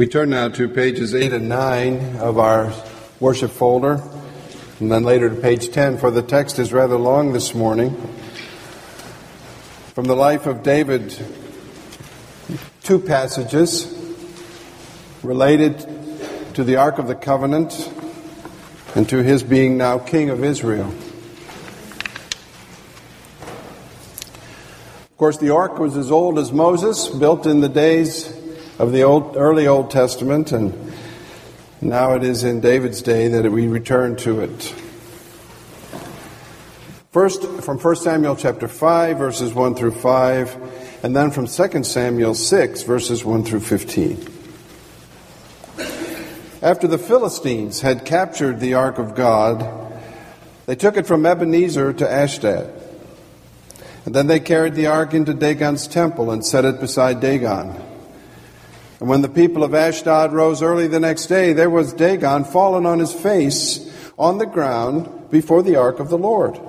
We turn now to pages 8 and 9 of our worship folder, and then later to page 10, for the text is rather long this morning. From the life of David, two passages related to the Ark of the Covenant and to his being now king of Israel. Of course, the Ark was as old as Moses, built in the days of the early Old Testament, and now it is in David's day that we return to it. First, from 1 Samuel chapter 5, verses 1 through 5, and then from 2 Samuel 6, verses 1 through 15. After the Philistines had captured the Ark of God, they took it from Ebenezer to Ashdod. And then they carried the Ark into Dagon's temple and set it beside Dagon. And when the people of Ashdod rose early the next day, there was Dagon fallen on his face on the ground before the Ark of the Lord.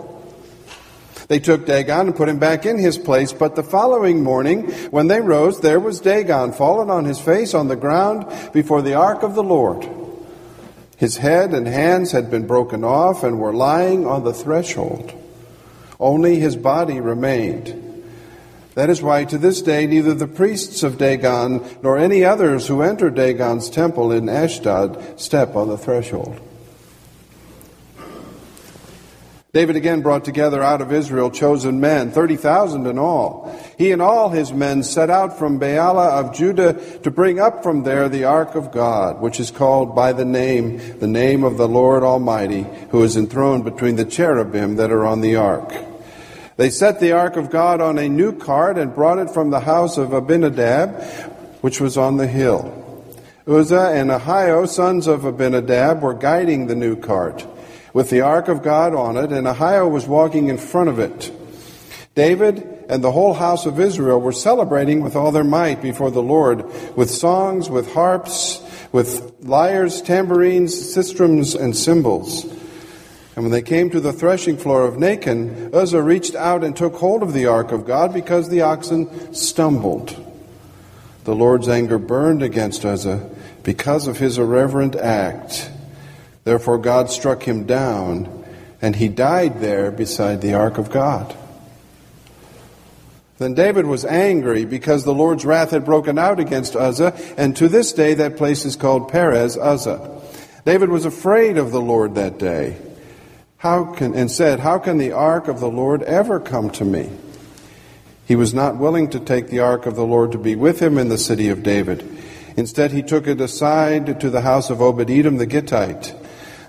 They took Dagon and put him back in his place, but the following morning, when they rose, there was Dagon fallen on his face on the ground before the Ark of the Lord. His head and hands had been broken off and were lying on the threshold. Only his body remained. That is why to this day neither the priests of Dagon nor any others who enter Dagon's temple in Ashdod step on the threshold. David again brought together out of Israel chosen men, 30,000 in all. He and all his men set out from Baalah of Judah to bring up from there the Ark of God, which is called by the name of the Lord Almighty, who is enthroned between the cherubim that are on the Ark. They set the Ark of God on a new cart and brought it from the house of Abinadab, which was on the hill. Uzzah and Ahio, sons of Abinadab, were guiding the new cart with the Ark of God on it, and Ahio was walking in front of it. David and the whole house of Israel were celebrating with all their might before the Lord, with songs, with harps, with lyres, tambourines, sistrums, and cymbals. And when they came to the threshing floor of Nacon, Uzzah reached out and took hold of the Ark of God because the oxen stumbled. The Lord's anger burned against Uzzah because of his irreverent act. Therefore God struck him down, and he died there beside the Ark of God. Then David was angry because the Lord's wrath had broken out against Uzzah, and to this day that place is called Perez Uzzah. David was afraid of the Lord that day, and said, How can the Ark of the Lord ever come to me? He was not willing to take the Ark of the Lord to be with him in the city of David. Instead, he took it aside to the house of Obed-Edom the Gittite.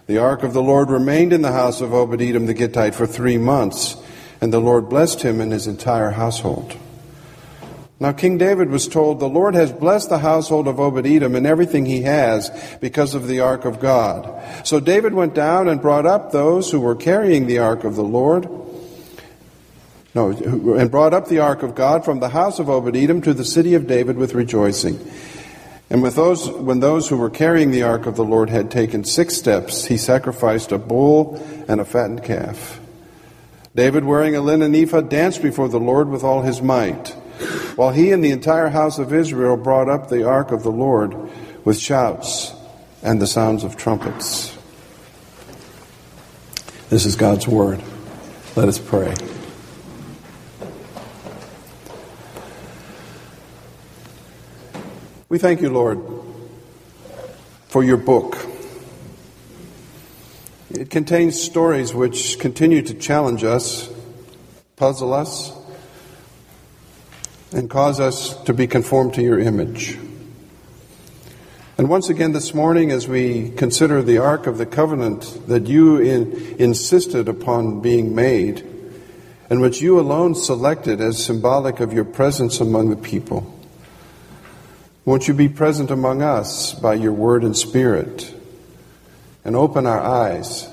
The Ark of the Lord remained in the house of Obed-Edom the Gittite for 3 months, and the Lord blessed him and his entire household. Now King David was told, "The Lord has blessed the household of Obed-Edom and everything he has because of the Ark of God." So David went down and brought up those who were carrying the Ark of the Lord. And brought up the Ark of God from the house of Obed-Edom to the city of David with rejoicing. And when those who were carrying the Ark of the Lord had taken 6 steps, he sacrificed a bull and a fattened calf. David, wearing a linen ephod, danced before the Lord with all his might, while he and the entire house of Israel brought up the Ark of the Lord with shouts and the sounds of trumpets. This is God's word. Let us pray. We thank you, Lord, for your book. It contains stories which continue to challenge us, puzzle us, and cause us to be conformed to your image. And once again this morning, as we consider the Ark of the Covenant that you insisted upon being made, and which you alone selected as symbolic of your presence among the people, won't you be present among us by your word and spirit, and open our eyes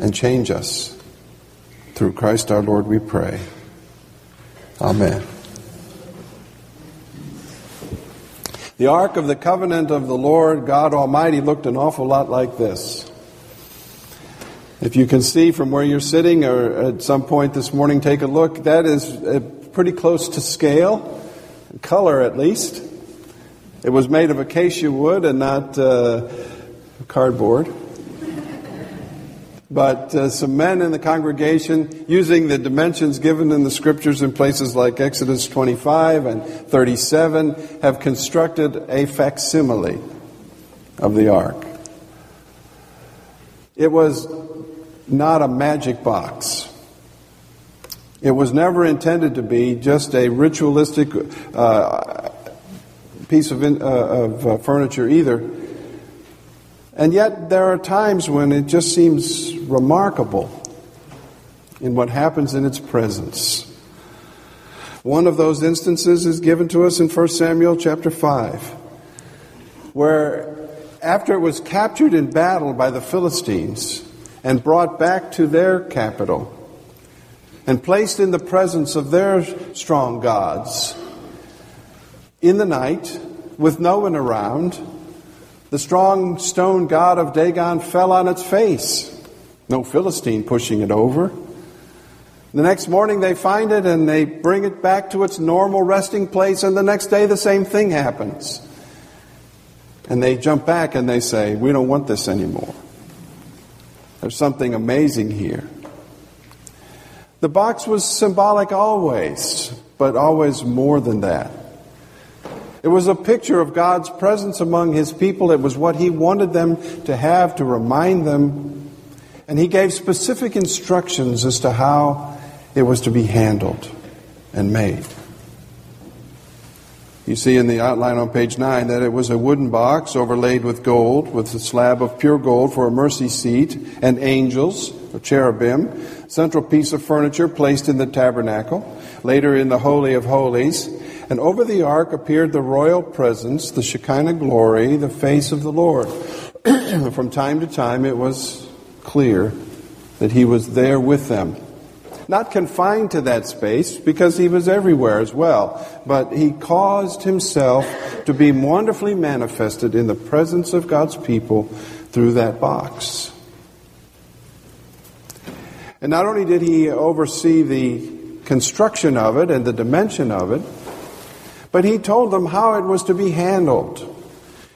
and change us. Through Christ our Lord we pray. Amen. The Ark of the Covenant of the Lord God Almighty looked an awful lot like this. If you can see from where you're sitting or at some point this morning, take a look. That is pretty close to scale, color at least. It was made of acacia wood and not cardboard. But some men in the congregation, using the dimensions given in the Scriptures in places like Exodus 25 and 37, have constructed a facsimile of the ark. It was not a magic box. It was never intended to be just a ritualistic piece of furniture either. And yet there are times when it just seems remarkable in what happens in its presence. One of those instances is given to us in 1 Samuel chapter 5, where after it was captured in battle by the Philistines and brought back to their capital and placed in the presence of their strong gods, in the night, with no one around, the strong stone god of Dagon fell on its face. No Philistine pushing it over. The next morning they find it and they bring it back to its normal resting place, and the next day the same thing happens. And they jump back and they say, we don't want this anymore. There's something amazing here. The box was symbolic always, but always more than that. It was a picture of God's presence among His people. It was what He wanted them to have to remind them. And He gave specific instructions as to how it was to be handled and made. You see in the outline on page 9 that it was a wooden box overlaid with gold, with a slab of pure gold for a mercy seat, and angels, or cherubim, central piece of furniture placed in the tabernacle, later in the Holy of Holies. And over the ark appeared the royal presence, the Shekinah glory, the face of the Lord. From time to time it was clear that He was there with them. Not confined to that space, because He was everywhere as well, but He caused Himself to be wonderfully manifested in the presence of God's people through that box. And not only did He oversee the construction of it and the dimension of it, but He told them how it was to be handled.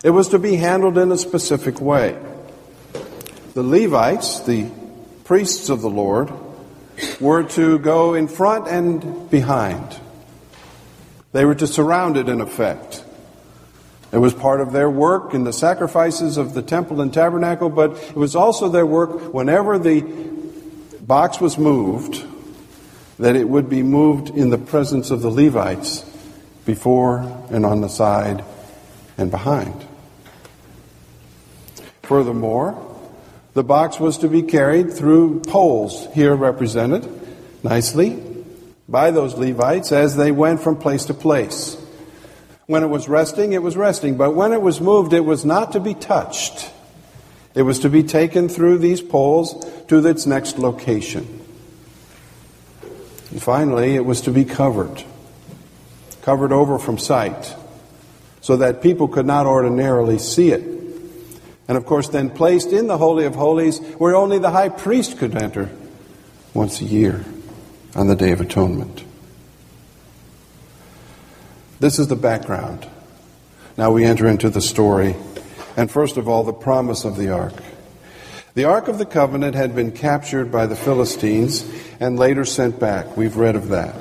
It was to be handled in a specific way. The Levites, the priests of the Lord, were to go in front and behind. They were to surround it in effect. It was part of their work in the sacrifices of the temple and tabernacle, but it was also their work whenever the box was moved, that it would be moved in the presence of the Levites, before and on the side and behind. Furthermore, the box was to be carried through poles, here represented nicely by those Levites as they went from place to place. When it was resting, but when it was moved, it was not to be touched. It was to be taken through these poles to its next location. And finally, it was to be covered over from sight, so that people could not ordinarily see it. And of course then placed in the Holy of Holies, where only the high priest could enter once a year on the Day of Atonement. This is the background. Now we enter into the story, and first of all, the promise of the ark. The Ark of the Covenant had been captured by the Philistines and later sent back. We've read of that.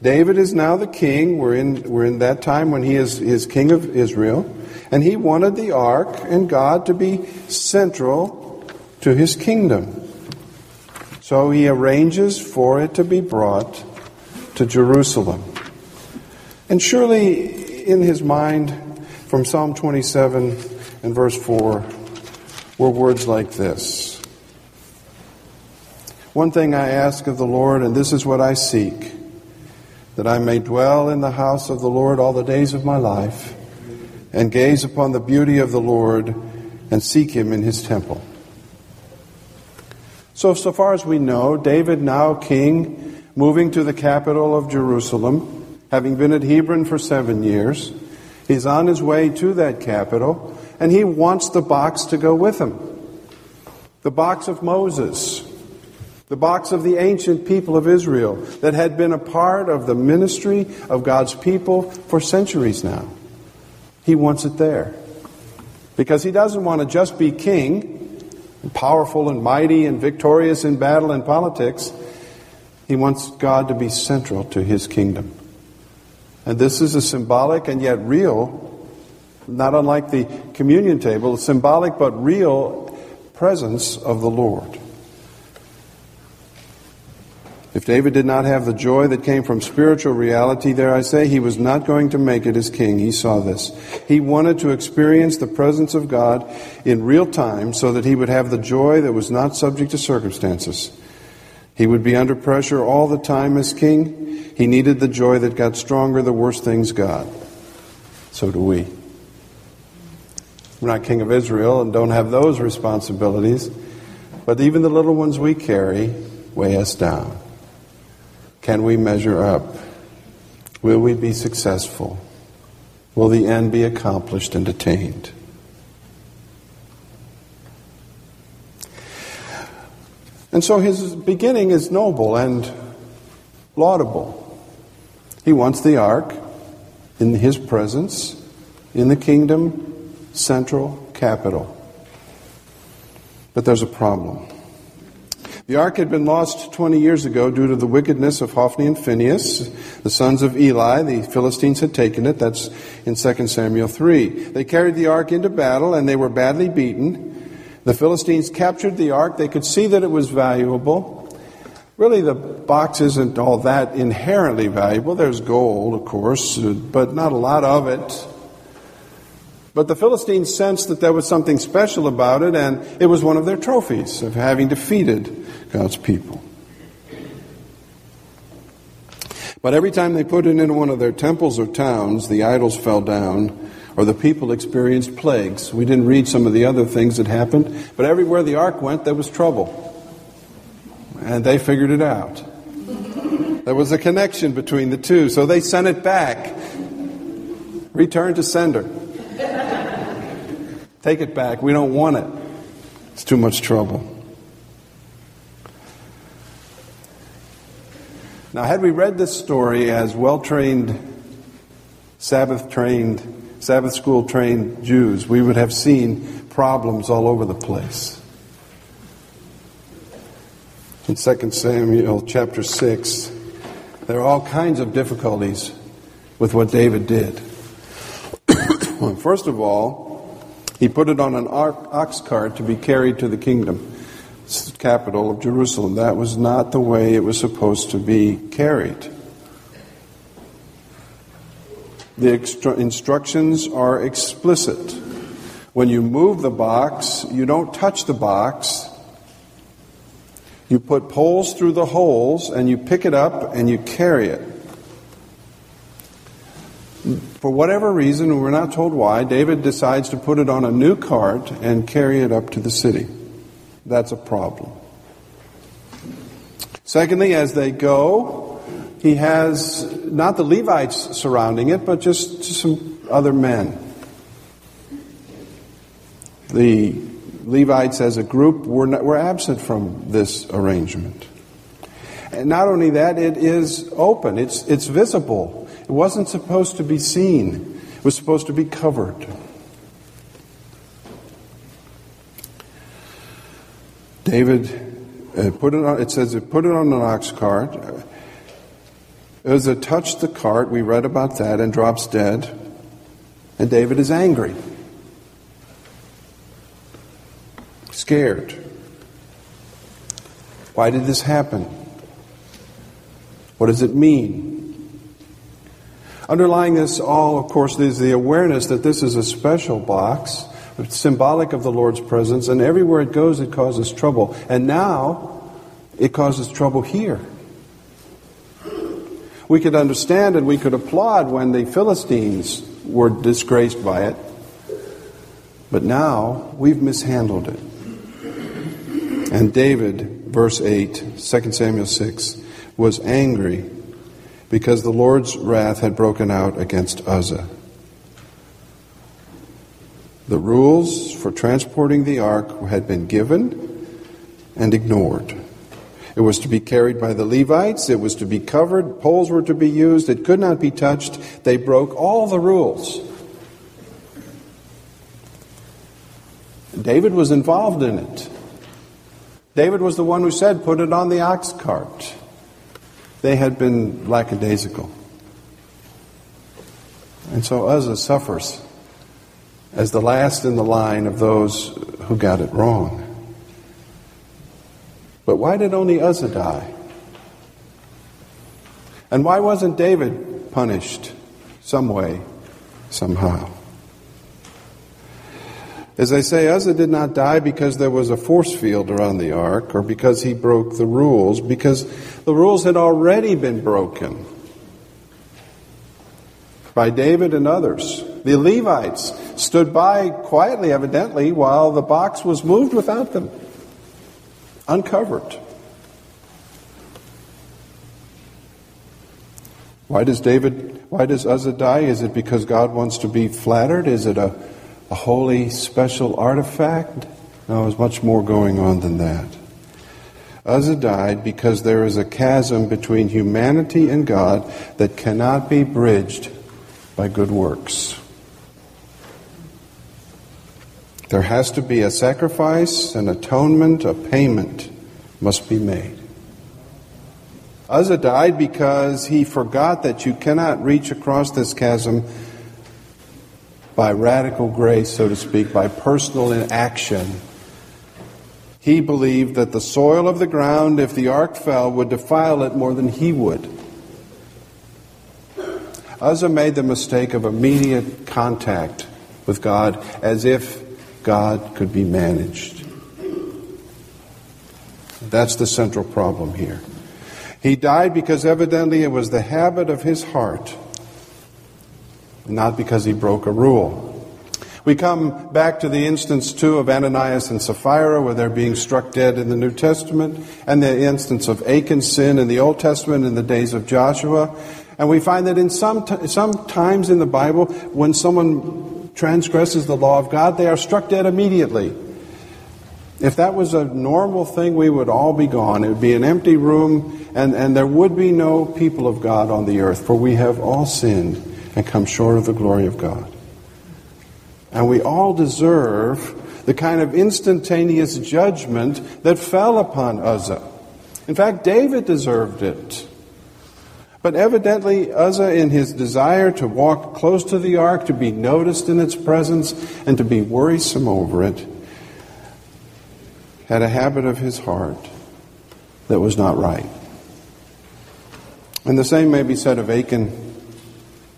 David is now the king. We're in that time when he is king of Israel. And he wanted the ark and God to be central to his kingdom. So he arranges for it to be brought to Jerusalem. And surely in his mind, from Psalm 27 and verse 4, were words like this. One thing I ask of the Lord, and this is what I seek, that I may dwell in the house of the Lord all the days of my life, and gaze upon the beauty of the Lord, and seek Him in His temple. So far as we know, David, now king, moving to the capital of Jerusalem, having been at Hebron for 7 years, he's on his way to that capital, and he wants the box to go with him. The box of Moses. The box of the ancient people of Israel that had been a part of the ministry of God's people for centuries now. He wants it there. Because he doesn't want to just be king, powerful and mighty and victorious in battle and politics. He wants God to be central to his kingdom. And this is a symbolic and yet real, not unlike the communion table, a symbolic but real presence of the Lord. If David did not have the joy that came from spiritual reality, there I say, he was not going to make it as king. He saw this. He wanted to experience the presence of God in real time so that he would have the joy that was not subject to circumstances. He would be under pressure all the time as king. He needed the joy that got stronger the worse things got. So do we. We're not king of Israel and don't have those responsibilities, but even the little ones we carry weigh us down. Can we measure up? Will we be successful? Will the end be accomplished and attained? And so his beginning is noble and laudable. He wants the ark in his presence, in the kingdom, central capital. But there's a problem. The ark had been lost 20 years ago due to the wickedness of Hophni and Phinehas, the sons of Eli. The Philistines had taken it. That's in 2 Samuel 3. They carried the ark into battle and they were badly beaten. The Philistines captured the ark. They could see that it was valuable. Really, the box isn't all that inherently valuable. There's gold, of course, but not a lot of it. But the Philistines sensed that there was something special about it, and it was one of their trophies of having defeated God's people. But every time they put it in one of their temples or towns, the idols fell down, or the people experienced plagues. We didn't read some of the other things that happened, but everywhere the ark went, there was trouble. And they figured it out. There was a connection between the two, so they sent it back. Return to sender. Take it back. We don't want it. It's too much trouble. Now, had we read this story as well-trained, Sabbath school-trained Jews, we would have seen problems all over the place. In 2 Samuel chapter 6, there are all kinds of difficulties with what David did. First of all, he put it on an ox cart to be carried to the kingdom, capital of Jerusalem. That was not the way it was supposed to be carried. The instructions are explicit. When you move the box, you don't touch the box. You put poles through the holes, and you pick it up, and you carry it. For whatever reason, and we're not told why, David decides to put it on a new cart and carry it up to the city. That's a problem. Secondly, as they go, he has not the Levites surrounding it, but just some other men. The Levites as a group were absent from this arrangement. And not only that, it is open. It's visible. It wasn't supposed to be seen. It was supposed to be covered. David put it on. It says he put it on an ox cart. Uzzah touched the cart. We read about that, and drops dead. And David is angry, scared. Why did this happen? What does it mean? Underlying this all, of course, is the awareness that this is a special box, symbolic of the Lord's presence, and everywhere it goes, it causes trouble. And now, it causes trouble here. We could understand and we could applaud when the Philistines were disgraced by it, but now we've mishandled it. And David, verse 8, 2 Samuel 6, was angry because the Lord's wrath had broken out against Uzzah. The rules for transporting the ark had been given and ignored. It was to be carried by the Levites. It was to be covered. Poles were to be used. It could not be touched. They broke all the rules. And David was involved in it. David was the one who said, put it on the ox cart. They had been lackadaisical. And so Uzzah suffers as the last in the line of those who got it wrong. But why did only Uzzah die? And why wasn't David punished some way, somehow? As I say, Uzzah did not die because there was a force field around the ark or because he broke the rules, because the rules had already been broken by David and others. The Levites stood by quietly, evidently, while the box was moved without them, uncovered. Why does Uzzah die? Is it because God wants to be flattered? Is it a holy, special artifact? No, there's much more going on than that. Uzzah died because there is a chasm between humanity and God that cannot be bridged by good works. There has to be a sacrifice, an atonement, a payment must be made. Uzzah died because he forgot that you cannot reach across this chasm by radical grace, so to speak, by personal inaction. He believed that the soil of the ground, if the ark fell, would defile it more than he would. Uzzah made the mistake of immediate contact with God, as if God could be managed. That's the central problem here. He died because evidently it was the habit of his heart, not because he broke a rule. We come back to the instance, too, of Ananias and Sapphira, where they're being struck dead in the New Testament, and the instance of Achan's sin in the Old Testament in the days of Joshua. And we find that in some times in the Bible, when someone transgresses the law of God, they are struck dead immediately. If that was a normal thing, we would all be gone. It would be an empty room, and there would be no people of God on the earth, for we have all sinned and come short of the glory of God. And we all deserve the kind of instantaneous judgment that fell upon Uzzah. In fact, David deserved it. But evidently, Uzzah, in his desire to walk close to the ark, to be noticed in its presence, and to be worrisome over it, had a habit of his heart that was not right. And the same may be said of Achan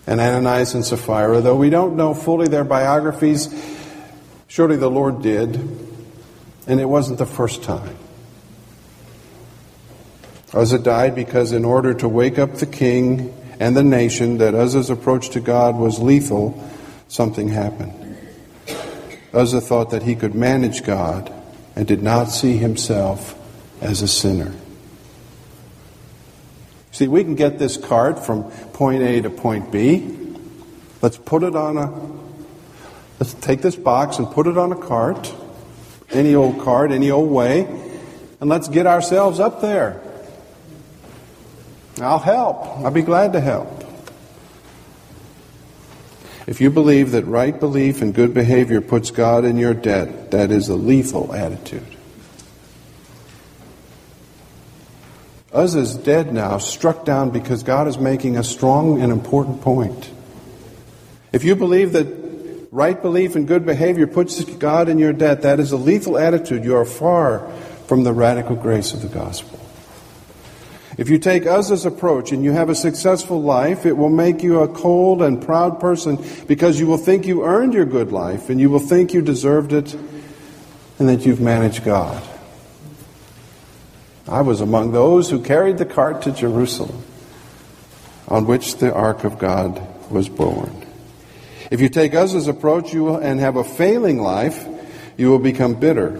and Ananias and Sapphira. Though we don't know fully their biographies, surely the Lord did, and it wasn't the first time. Uzzah died because in order to wake up the king and the nation that Uzzah's approach to God was lethal, something happened. Uzzah thought that he could manage God and did not see himself as a sinner. See, we can get this cart from point A to point B. Let's take this box and put it on a cart, any old cart, any old way, and let's get ourselves up there. I'll help. I'll be glad to help. If you believe that right belief and good behavior puts God in your debt, that is a lethal attitude. Uzzah is dead now, struck down because God is making a strong and important point. If you believe that right belief and good behavior puts God in your debt, that is a lethal attitude. You are far from the radical grace of the gospel. If you take Uzzah's approach and you have a successful life, it will make you a cold and proud person because you will think you earned your good life and you will think you deserved it and that you've managed God. I was among those who carried the cart to Jerusalem, on which the Ark of God was born. If you take Uzzah's approach and have a failing life, you will become bitter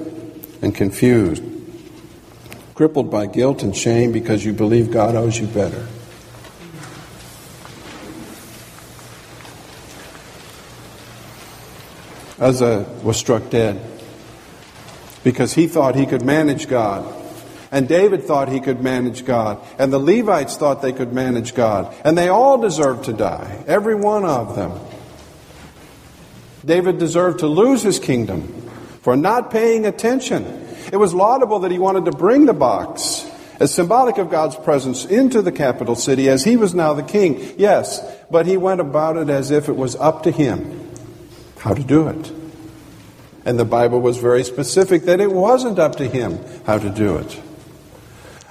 and confused, crippled by guilt and shame because you believe God owes you better. Uzzah was struck dead because he thought he could manage God. And David thought he could manage God. And the Levites thought they could manage God. And they all deserved to die, every one of them. David deserved to lose his kingdom. for not paying attention. It was laudable that he wanted to bring the box as symbolic of God's presence into the capital city, as he was now the king. Yes, but he went about it as if it was up to him how to do it. And the Bible was very specific that it wasn't up to him how to do it.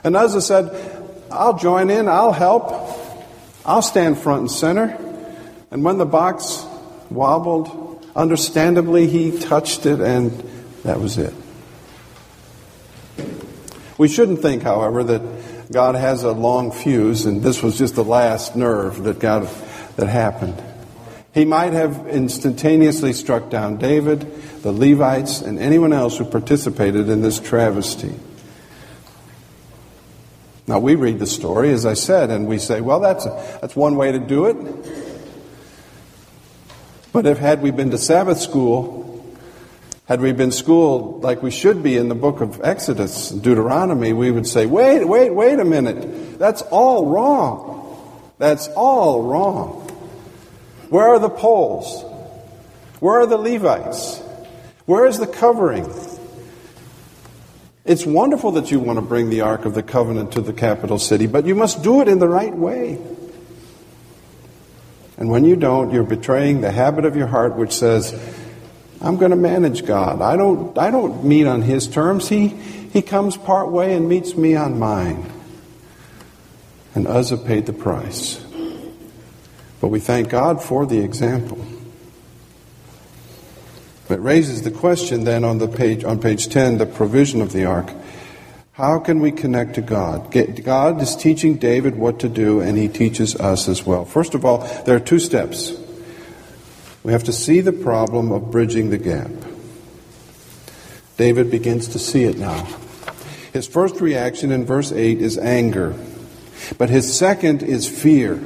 And Uzzah said, I'll join in, I'll help, I'll stand front and center. And when the box wobbled, understandably he touched it, and that was it. We shouldn't think, however, that God has a long fuse and this was just the last nerve that happened. He might have instantaneously struck down David, the Levites, and anyone else who participated in this travesty. Now, we read the story, as I said, and we say, well, that's one way to do it. But had we been to Sabbath school, had we been schooled like we should be in the book of Exodus and Deuteronomy, we would say, wait a minute. That's all wrong. That's all wrong. Where are the poles? Where are the Levites? Where is the covering? It's wonderful that you want to bring the Ark of the Covenant to the capital city, but you must do it in the right way. And when you don't, you're betraying the habit of your heart which says, I'm going to manage God. I don't meet on his terms. He comes part way and meets me on mine. And Uzzah paid the price. But we thank God for the example. It raises the question then on page 10, the provision of the ark. How can we connect to God? God is teaching David what to do, and he teaches us as well. First of all, there are two steps. We have to see the problem of bridging the gap. David begins to see it now. His first reaction in verse 8 is anger, but his second is fear.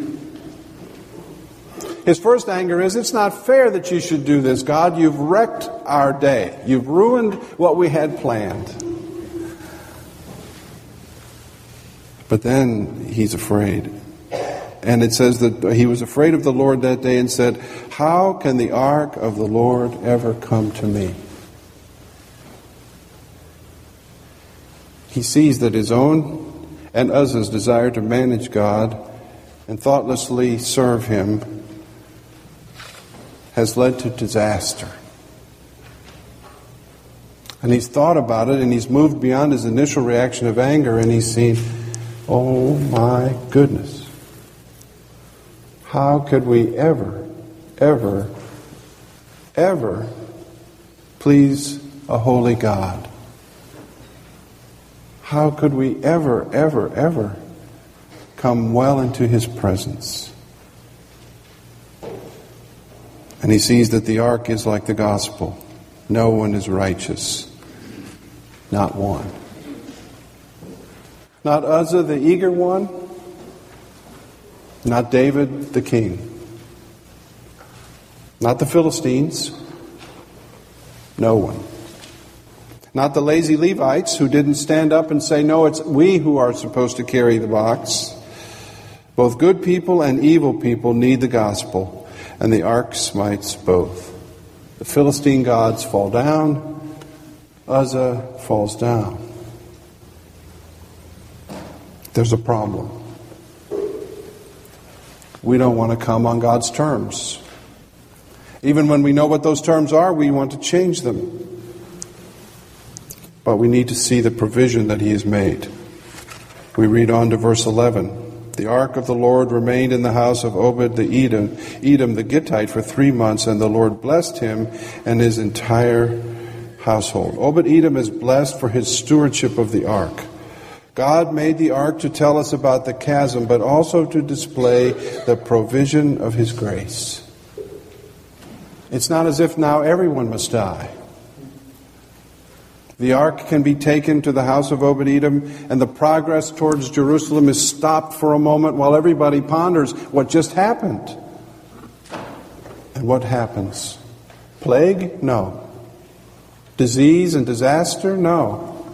His first anger is, it's not fair that you should do this, God. You've wrecked our day. You've ruined what we had planned. But then he's afraid. And it says that he was afraid of the Lord that day and said, how can the ark of the Lord ever come to me? He sees that his own and Uzzah's desire to manage God and thoughtlessly serve him has led to disaster. And he's thought about it, and he's moved beyond his initial reaction of anger, and he's seen, oh my goodness, how could we ever please a holy God? How could we ever come well into his presence? And he sees that the ark is like the gospel. No one is righteous. Not one. Not Uzzah, the eager one. Not David, the king. Not the Philistines. No one. Not the lazy Levites who didn't stand up and say, no, it's we who are supposed to carry the box. Both good people and evil people need the gospel. And the ark smites both. The Philistine gods fall down. Uzzah falls down. There's a problem. We don't want to come on God's terms. Even when we know what those terms are, we want to change them. But we need to see the provision that he has made. We read on to verse 11. The ark of the Lord remained in the house of Obed-Edom, the Gittite, for 3 months, and the Lord blessed him and his entire household. Obed-Edom is blessed for his stewardship of the ark. God made the ark to tell us about the chasm, but also to display the provision of his grace. It's not as if now everyone must die. The ark can be taken to the house of Obed-Edom, and the progress towards Jerusalem is stopped for a moment while everybody ponders what just happened. And what happens? Plague? No. Disease and disaster? No.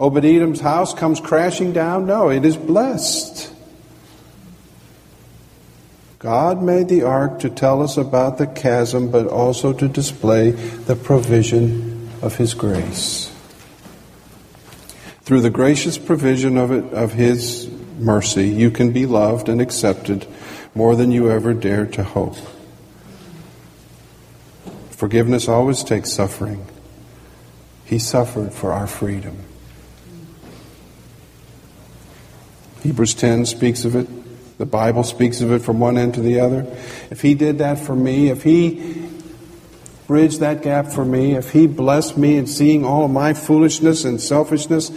Obed-Edom's house comes crashing down? No, it is blessed. God made the ark to tell us about the chasm, but also to display the provision of his grace. Through the gracious provision of his mercy, you can be loved and accepted more than you ever dared to hope. Forgiveness always takes suffering. He suffered for our freedom. Hebrews 10 speaks of it. The Bible speaks of it from one end to the other. If he did that for me, if he bridged that gap for me, if he blessed me in seeing all of my foolishness and selfishness,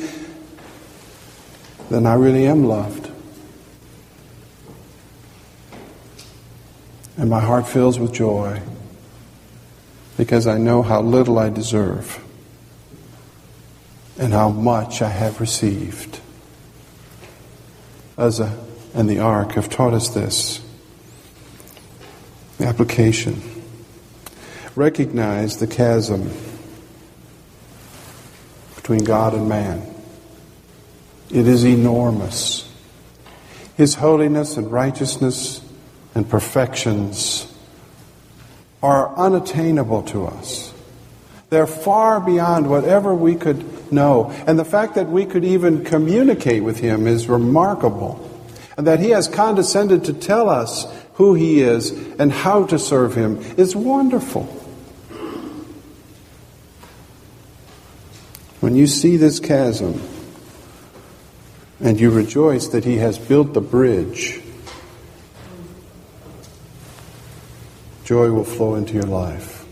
then I really am loved. And my heart fills with joy because I know how little I deserve and how much I have received. Uzzah and the Ark have taught us this. Application. Recognize the chasm between God and man. It is enormous. His holiness and righteousness and perfections are unattainable to us. They're far beyond whatever we could know. And the fact that we could even communicate with him is remarkable. And that he has condescended to tell us who he is and how to serve him is wonderful. When you see this chasm and you rejoice that he has built the bridge, joy will flow into your life.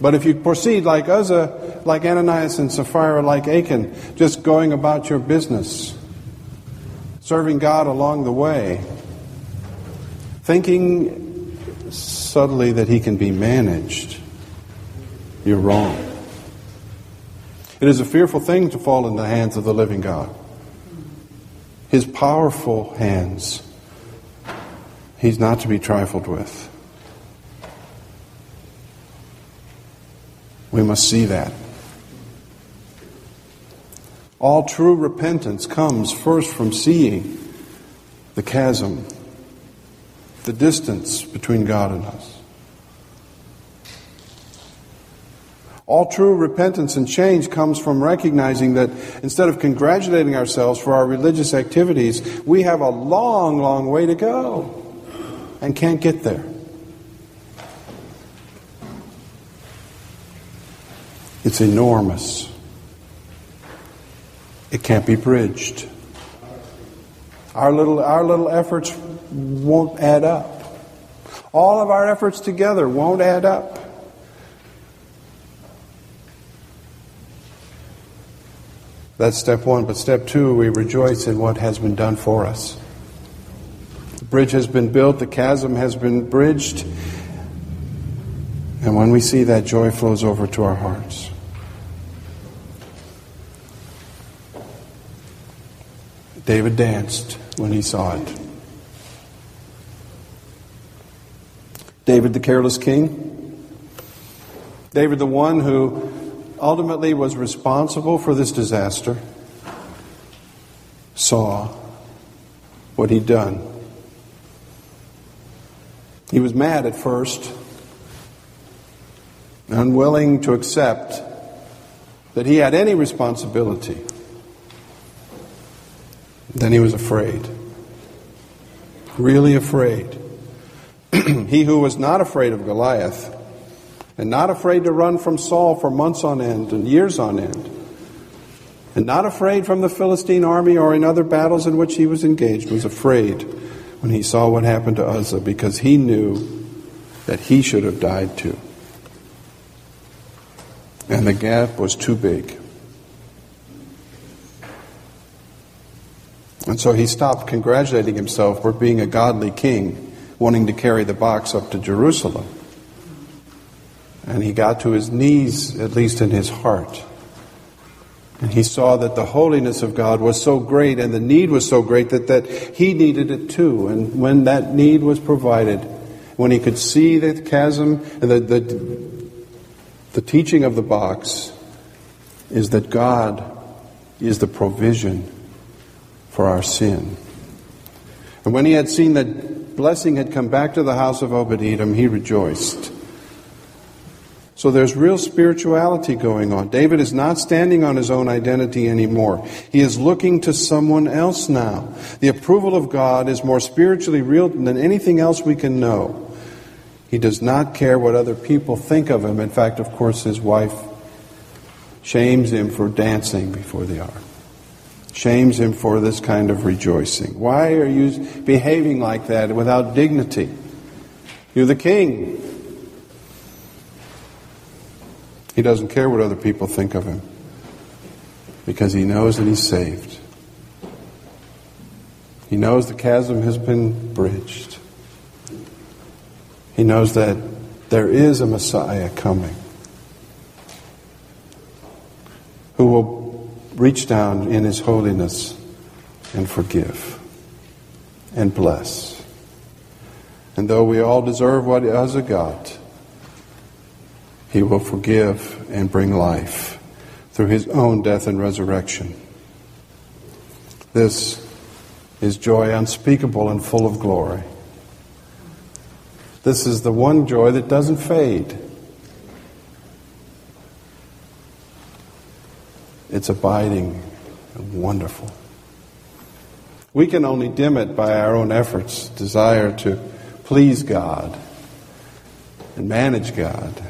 But if you proceed like Uzzah, like Ananias and Sapphira, like Achan, just going about your business, serving God along the way, thinking subtly that he can be managed, you're wrong. It is a fearful thing to fall in the hands of the living God. His powerful hands, he's not to be trifled with. We must see that. All true repentance comes first from seeing the chasm, the distance between God and us. All true repentance and change comes from recognizing that instead of congratulating ourselves for our religious activities, we have a long, long way to go and can't get there. It's enormous. It can't be bridged. Our little efforts won't add up. All of our efforts together won't add up. That's step one. But step two, we rejoice in what has been done for us. The bridge has been built. The chasm has been bridged. And when we see that, joy flows over to our hearts. David danced when he saw it. David the careless king. David the one who ultimately was responsible for this disaster saw what he'd done. He was mad at first, unwilling to accept that he had any responsibility. Then he was afraid. Really afraid. He who was not afraid of Goliath and not afraid to run from Saul for months on end and years on end and not afraid from the Philistine army or in other battles in which he was engaged was afraid when he saw what happened to Uzzah because he knew that he should have died too. And the gap was too big. And so he stopped congratulating himself for being a godly king, wanting to carry the box up to Jerusalem. And he got to his knees, at least in his heart. And he saw that the holiness of God was so great and the need was so great that he needed it too. And when that need was provided, when he could see the chasm, the teaching of the box is that God is the provision for our sin. And when he had seen that blessing had come back to the house of Obed-Edom, he rejoiced. So there's real spirituality going on. David is not standing on his own identity anymore. He is looking to someone else now. The approval of God is more spiritually real than anything else we can know. He does not care what other people think of him. In fact, of course, his wife shames him for dancing before the ark. Shames him for this kind of rejoicing. Why are you behaving like that without dignity? You're the king. He doesn't care what other people think of him because he knows that he's saved. He knows the chasm has been bridged. He knows that there is a Messiah coming who will reach down in his holiness and forgive and bless. And though we all deserve what Uzzah got, he will forgive and bring life through his own death and resurrection. This is joy unspeakable and full of glory. This is the one joy that doesn't fade. It's abiding and wonderful. We can only dim it by our own efforts, desire to please God and manage God,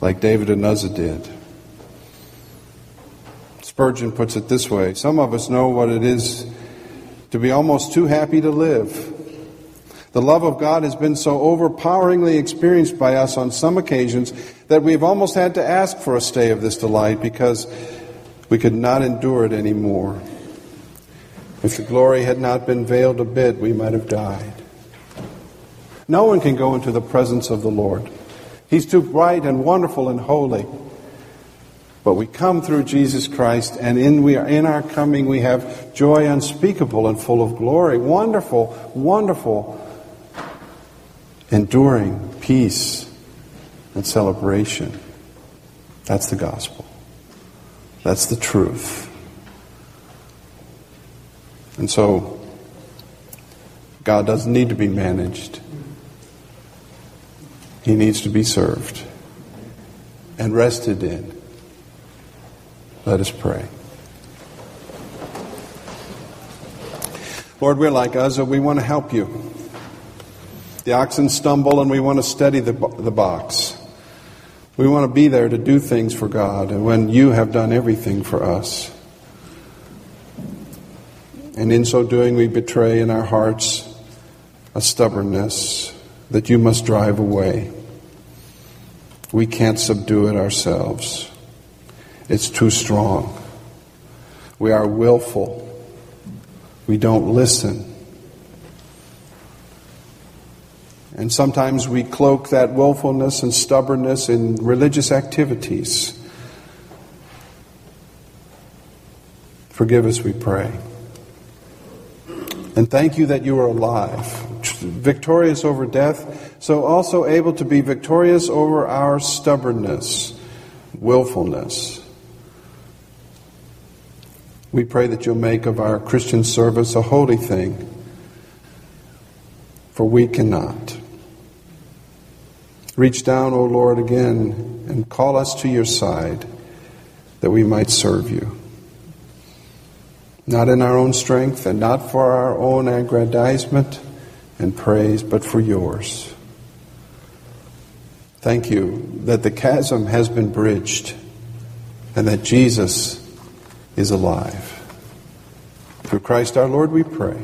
like David and Uzzah did. Spurgeon puts it this way: some of us know what it is to be almost too happy to live. The love of God has been so overpoweringly experienced by us on some occasions that we've almost had to ask for a stay of this delight because we could not endure it anymore. If the glory had not been veiled a bit, we might have died. No one can go into the presence of the Lord. He's too bright and wonderful and holy. But we come through Jesus Christ, and in our coming we have joy unspeakable and full of glory. Wonderful, wonderful, enduring peace and celebration. That's the gospel. That's the truth. And so, God doesn't need to be managed. He needs to be served and rested in. Let us pray. Lord, we're like Uzzah. We want to help you. The oxen stumble and we want to steady the box. We want to be there to do things for God and when you have done everything for us. And in so doing, we betray in our hearts a stubbornness that you must drive away. We can't subdue it ourselves. It's too strong. We are willful. We don't listen. And sometimes we cloak that willfulness and stubbornness in religious activities. Forgive us, we pray. And thank you that you are alive, victorious over death, so also able to be victorious over our stubbornness, willfulness. We pray that you'll make of our Christian service a holy thing, for we cannot. Reach down, O Lord, again, and call us to your side, that we might serve you. Not in our own strength and not for our own aggrandizement and praise, but for yours. Thank you that the chasm has been bridged and that Jesus is alive. Through Christ our Lord we pray.